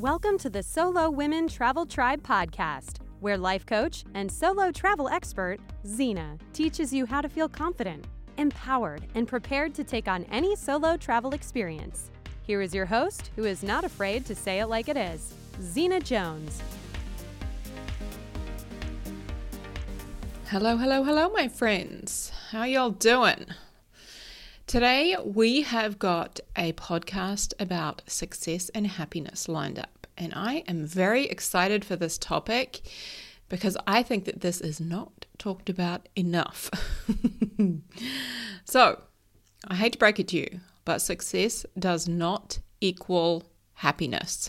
Welcome to the Solo Women Travel Tribe Podcast, where life coach and solo travel expert, Zena, teaches you how to feel confident, empowered, and prepared to take on any solo travel experience. Here is your host, who is not afraid to say it like it is, Zena Jones. Hello, hello, hello, my friends. How y'all doing? Today, we have got a podcast about success and happiness lined up, and I am very excited for this topic because I think that this is not talked about enough. So, I hate to break it to you, but success does not equal happiness.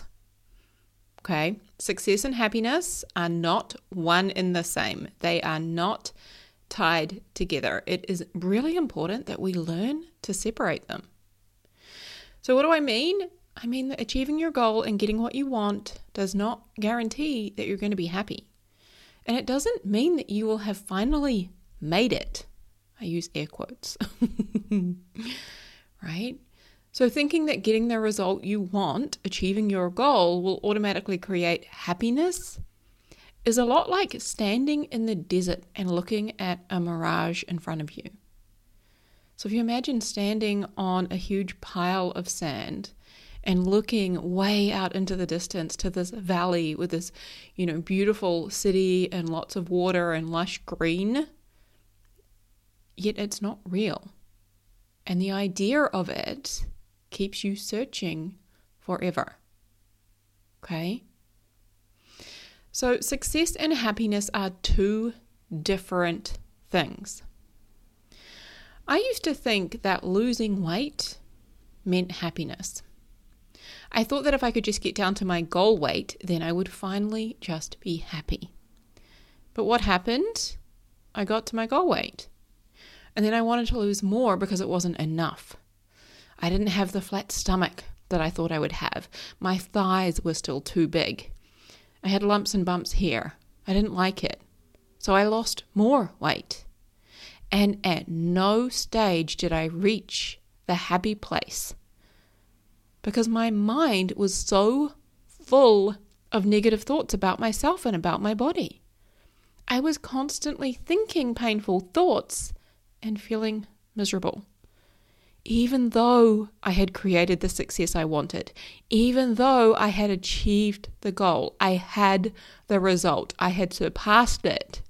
Okay? Success and happiness are not one in the same. They are not tied together. It is really important that we learn to separate them. So what do I mean? I mean that achieving your goal and getting what you want does not guarantee that you're going to be happy. And it doesn't mean that you will have finally made it. I use air quotes. Right? So thinking that getting the result you want, achieving your goal, will automatically create happiness is a lot like standing in the desert and looking at a mirage in front of you. So if you imagine standing on a huge pile of sand and looking way out into the distance to this valley with this, beautiful city and lots of water and lush green, yet it's not real. And the idea of it keeps you searching forever. Okay? So success and happiness are two different things. I used to think that losing weight meant happiness. I thought that if I could just get down to my goal weight, then I would finally just be happy. But what happened? I got to my goal weight. And then I wanted to lose more because it wasn't enough. I didn't have the flat stomach that I thought I would have. My thighs were still too big. I had lumps and bumps here. I didn't like it. So I lost more weight. And at no stage did I reach the happy place because my mind was so full of negative thoughts about myself and about my body. I was constantly thinking painful thoughts and feeling miserable. Even though I had created the success I wanted, even though I had achieved the goal, I had the result, I had surpassed it,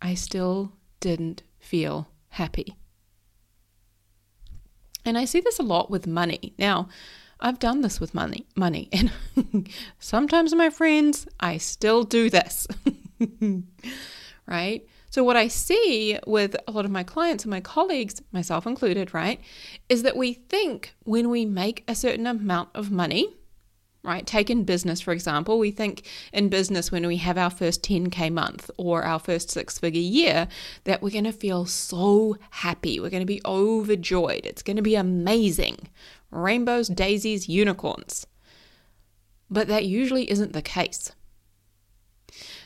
I still didn't feel happy. And I see this a lot with money. Now, I've done this with money, and sometimes, my friends, I still do this, right? So what I see with a lot of my clients and my colleagues, myself included, right, is that we think when we make a certain amount of money, right, take in business, for example, we think in business when we have our first 10K month or our first six-figure year that we're going to feel so happy. We're going to be overjoyed. It's going to be amazing. Rainbows, daisies, unicorns. But that usually isn't the case.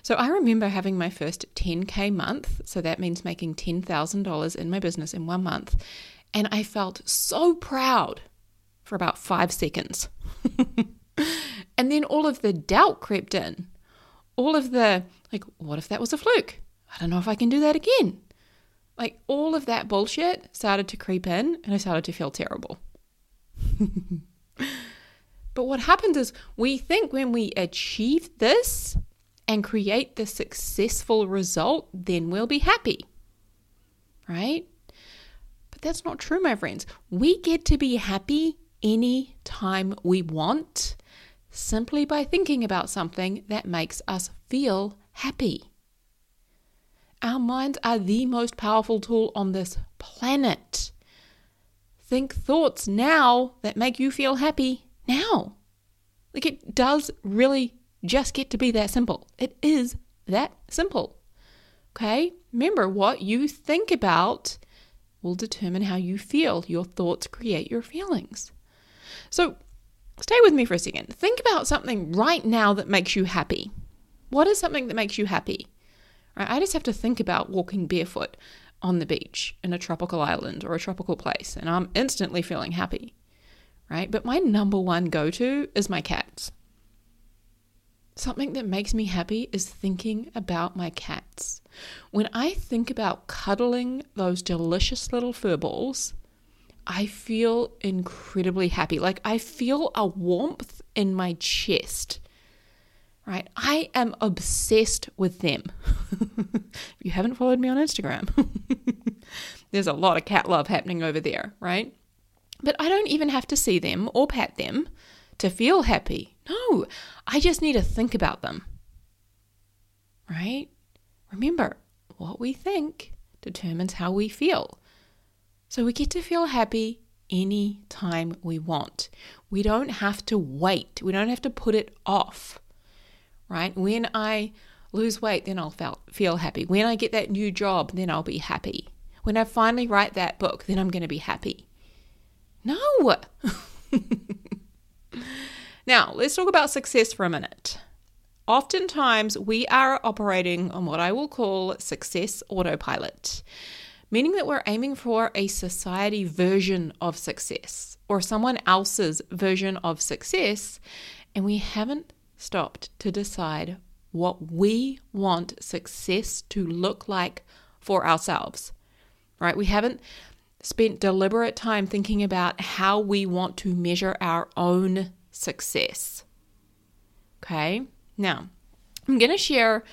So I remember having my first 10K month, so that means making $10,000 in my business in 1 month, and I felt so proud for about 5 seconds. And then all of the doubt crept in. All of the, what if that was a fluke? I don't know if I can do that again. All of that bullshit started to creep in, and I started to feel terrible. But what happens is we think when we achieve this and create the successful result, then we'll be happy, right? But that's not true, my friends. We get to be happy any time we want, simply by thinking about something that makes us feel happy. Our minds are the most powerful tool on this planet. Think thoughts now that make you feel happy now. It does really just get to be that simple. It is that simple. Okay? Remember, what you think about will determine how you feel. Your thoughts create your feelings. So stay with me for a second. Think about something right now that makes you happy. What is something that makes you happy? Right, I just have to think about walking barefoot on the beach in a tropical island or a tropical place, and I'm instantly feeling happy. right? But my number one go-to is my cats. Something that makes me happy is thinking about my cats. When I think about cuddling those delicious little fur balls, I feel incredibly happy. Like I feel a warmth in my chest, right? I am obsessed with them. If you haven't followed me on Instagram, there's a lot of cat love happening over there, right? But I don't even have to see them or pet them to feel happy. No, I just need to think about them, right? Remember, what we think determines how we feel. So we get to feel happy any time we want. We don't have to wait. We don't have to put it off, right? When I lose weight, then I'll feel happy. When I get that new job, then I'll be happy. When I finally write that book, then I'm going to be happy. No. Now, let's talk about success for a minute. Oftentimes, we are operating on what I will call success autopilot, meaning that we're aiming for a society version of success or someone else's version of success, and we haven't stopped to decide what we want success to look like for ourselves, right? We haven't spent deliberate time thinking about how we want to measure our own success, okay? Now, I'm going to share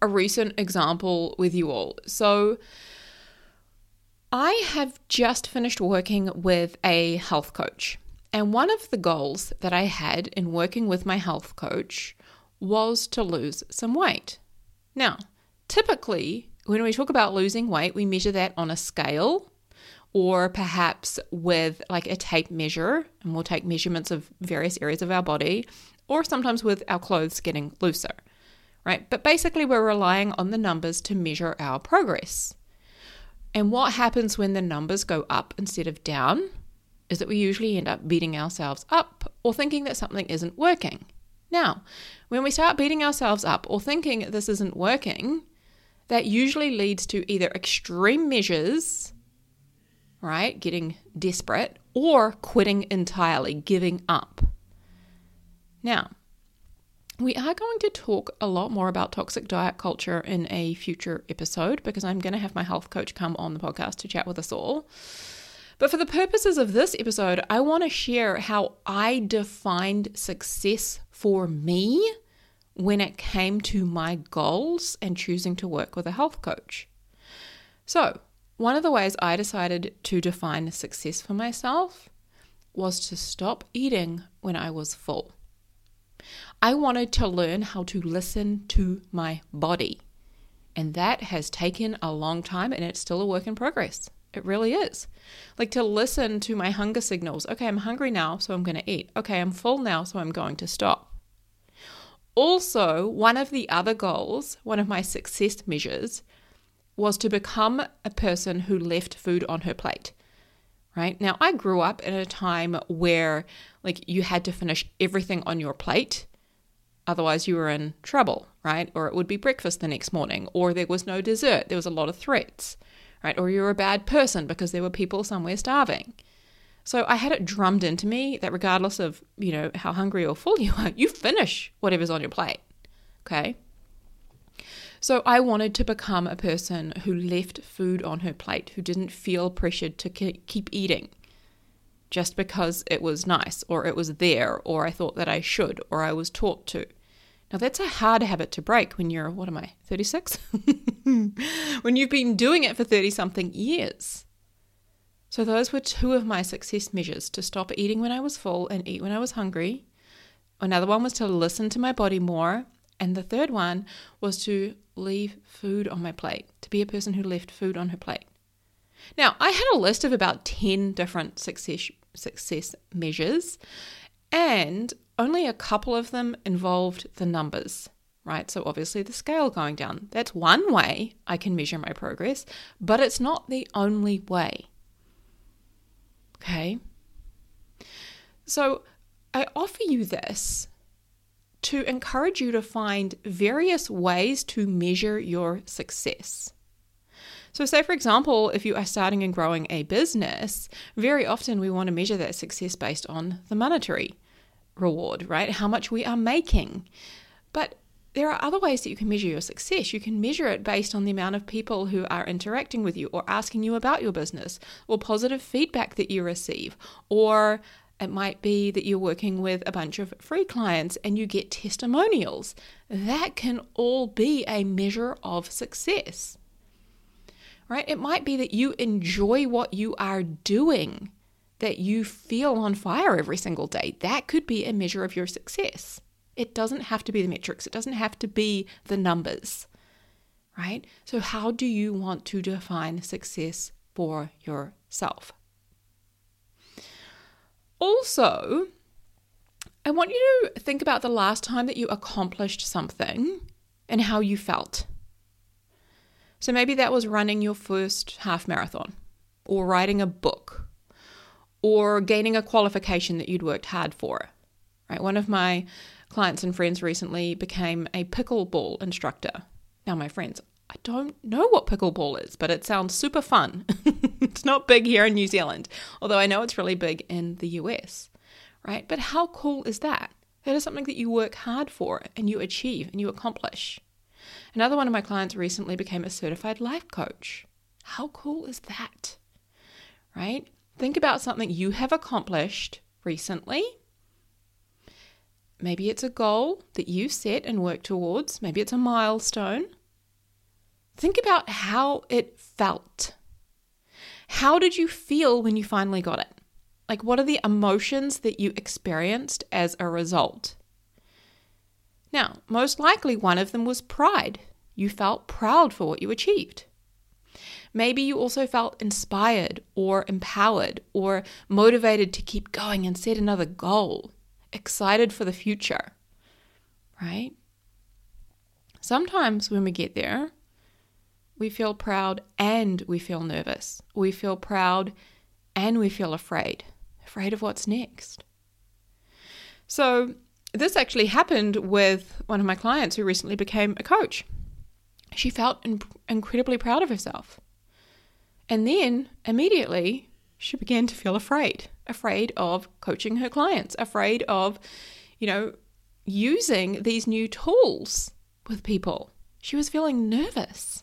a recent example with you all. So, I have just finished working with a health coach, and one of the goals that I had in working with my health coach was to lose some weight. Now, typically, when we talk about losing weight, we measure that on a scale or perhaps with like a tape measure, and we'll take measurements of various areas of our body, or sometimes with our clothes getting looser, right? But basically, we're relying on the numbers to measure our progress. And what happens when the numbers go up instead of down is that we usually end up beating ourselves up or thinking that something isn't working. Now, when we start beating ourselves up or thinking this isn't working, that usually leads to either extreme measures, right, getting desperate, or quitting entirely, giving up. Now, we are going to talk a lot more about toxic diet culture in a future episode because I'm going to have my health coach come on the podcast to chat with us all. But for the purposes of this episode, I want to share how I defined success for me when it came to my goals and choosing to work with a health coach. So, one of the ways I decided to define success for myself was to stop eating when I was full. I wanted to learn how to listen to my body, and that has taken a long time, and it's still a work in progress. It really is. Like to listen to my hunger signals. Okay, I'm hungry now, so I'm going to eat. Okay, I'm full now, so I'm going to stop. Also, one of the other goals, one of my success measures, was to become a person who left food on her plate. Right? Now, I grew up in a time where like you had to finish everything on your plate, otherwise you were in trouble, right? Or it would be breakfast the next morning, or there was no dessert, there was a lot of threats, right? Or you're a bad person because there were people somewhere starving. So I had it drummed into me that regardless of, you know, how hungry or full you are, you finish whatever's on your plate, okay? So I wanted to become a person who left food on her plate, who didn't feel pressured to keep eating just because it was nice or it was there or I thought that I should or I was taught to. Now that's a hard habit to break when you're, 36? When you've been doing it for 30-something years. So those were two of my success measures, to stop eating when I was full and eat when I was hungry. Another one was to listen to my body more. And the third one was to leave food on my plate, to be a person who left food on her plate. Now, I had a list of about 10 different success measures, and only a couple of them involved the numbers, right? So obviously the scale going down. That's one way I can measure my progress, but it's not the only way. Okay? So I offer you this to encourage you to find various ways to measure your success. So say, for example, if you are starting and growing a business, very often we want to measure that success based on the monetary reward, right? How much we are making. But there are other ways that you can measure your success. You can measure it based on the amount of people who are interacting with you or asking you about your business, or positive feedback that you receive, or it might be that you're working with a bunch of free clients and you get testimonials. That can all be a measure of success, right? It might be that you enjoy what you are doing, that you feel on fire every single day. That could be a measure of your success. It doesn't have to be the metrics. It doesn't have to be the numbers, right? So how do you want to define success for yourself? Also, I want you to think about the last time that you accomplished something and how you felt. So maybe that was running your first half marathon, or writing a book, or gaining a qualification that you'd worked hard for, right? One of my clients and friends recently became a pickleball instructor. Now, my friends, I don't know what pickleball is, but it sounds super fun. It's not big here in New Zealand, although I know it's really big in the US, right? But how cool is that? That is something that you work hard for and you achieve and you accomplish. Another one of my clients recently became a certified life coach. How cool is that, right? Think about something you have accomplished recently. Maybe it's a goal that you set and work towards. Maybe it's a milestone. Think about how it felt. How did you feel when you finally got it? Like, what are the emotions that you experienced as a result? Now, most likely one of them was pride. You felt proud for what you achieved. Maybe you also felt inspired or empowered or motivated to keep going and set another goal. Excited for the future, right? Sometimes when we get there, we feel proud and we feel nervous. We feel proud and we feel afraid of what's next. So this actually happened with one of my clients who recently became a coach. She felt incredibly proud of herself. And then immediately she began to feel afraid of coaching her clients, afraid of, using these new tools with people. She was feeling nervous.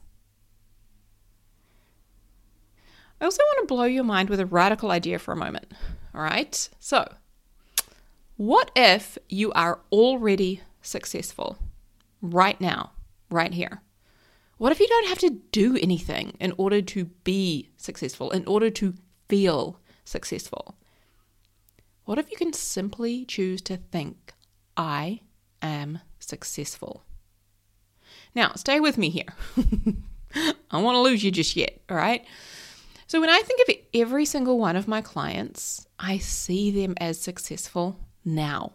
I also want to blow your mind with a radical idea for a moment. All right. So what if you are already successful right now, right here? What if you don't have to do anything in order to be successful, in order to feel successful? What if you can simply choose to think, I am successful? Now, stay with me here. I don't want to lose you just yet, all right? So when I think of every single one of my clients, I see them as successful now.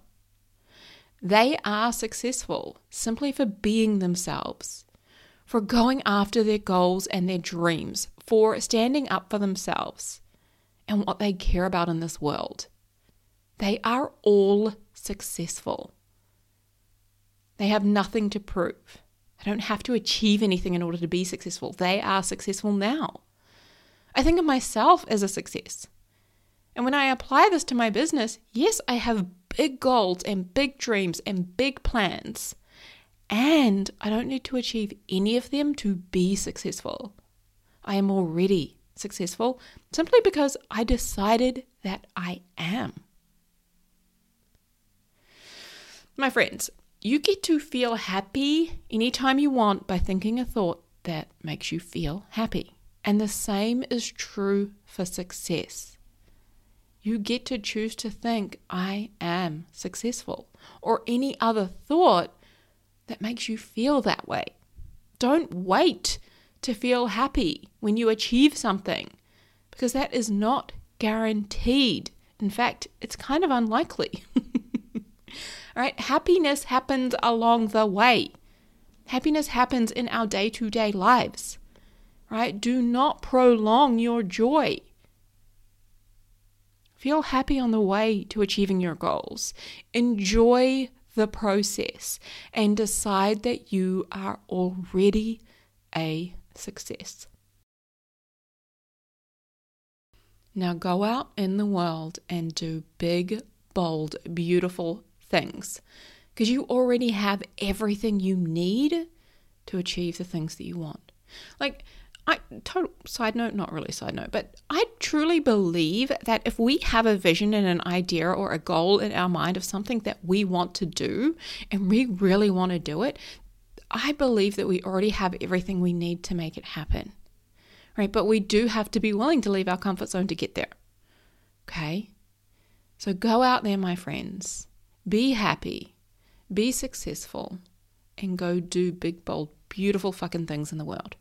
They are successful simply for being themselves, for going after their goals and their dreams, for standing up for themselves and what they care about in this world. They are all successful. They have nothing to prove. They don't have to achieve anything in order to be successful. They are successful now. I think of myself as a success. And when I apply this to my business, yes, I have big goals and big dreams and big plans. And I don't need to achieve any of them to be successful. I am already successful simply because I decided that I am. My friends, you get to feel happy anytime you want by thinking a thought that makes you feel happy. And the same is true for success. You get to choose to think, I am successful, or any other thought that makes you feel that way. Don't wait to feel happy when you achieve something, because that is not guaranteed. In fact, it's kind of unlikely. All right, happiness happens along the way. Happiness happens in our day-to-day lives, right? Do not prolong your joy. Feel happy on the way to achieving your goals. Enjoy the process and decide that you are already a success. Now go out in the world and do big, bold, beautiful things, because you already have everything you need to achieve the things that you want. Like, total side note, not really side note, but I truly believe that if we have a vision and an idea or a goal in our mind of something that we want to do and we really want to do it, I believe that we already have everything we need to make it happen, right? But we do have to be willing to leave our comfort zone to get there, okay? So go out there, my friends, be happy, be successful, and go do big, bold, beautiful fucking things in the world.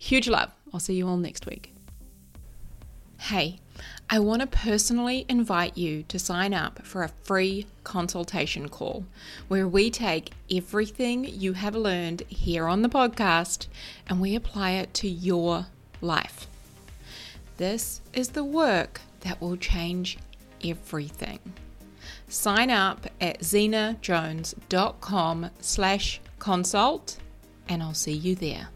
Huge love. I'll see you all next week. Hey, I want to personally invite you to sign up for a free consultation call where we take everything you have learned here on the podcast and we apply it to your life. This is the work that will change everything. Sign up at zenajones.com/consult and I'll see you there.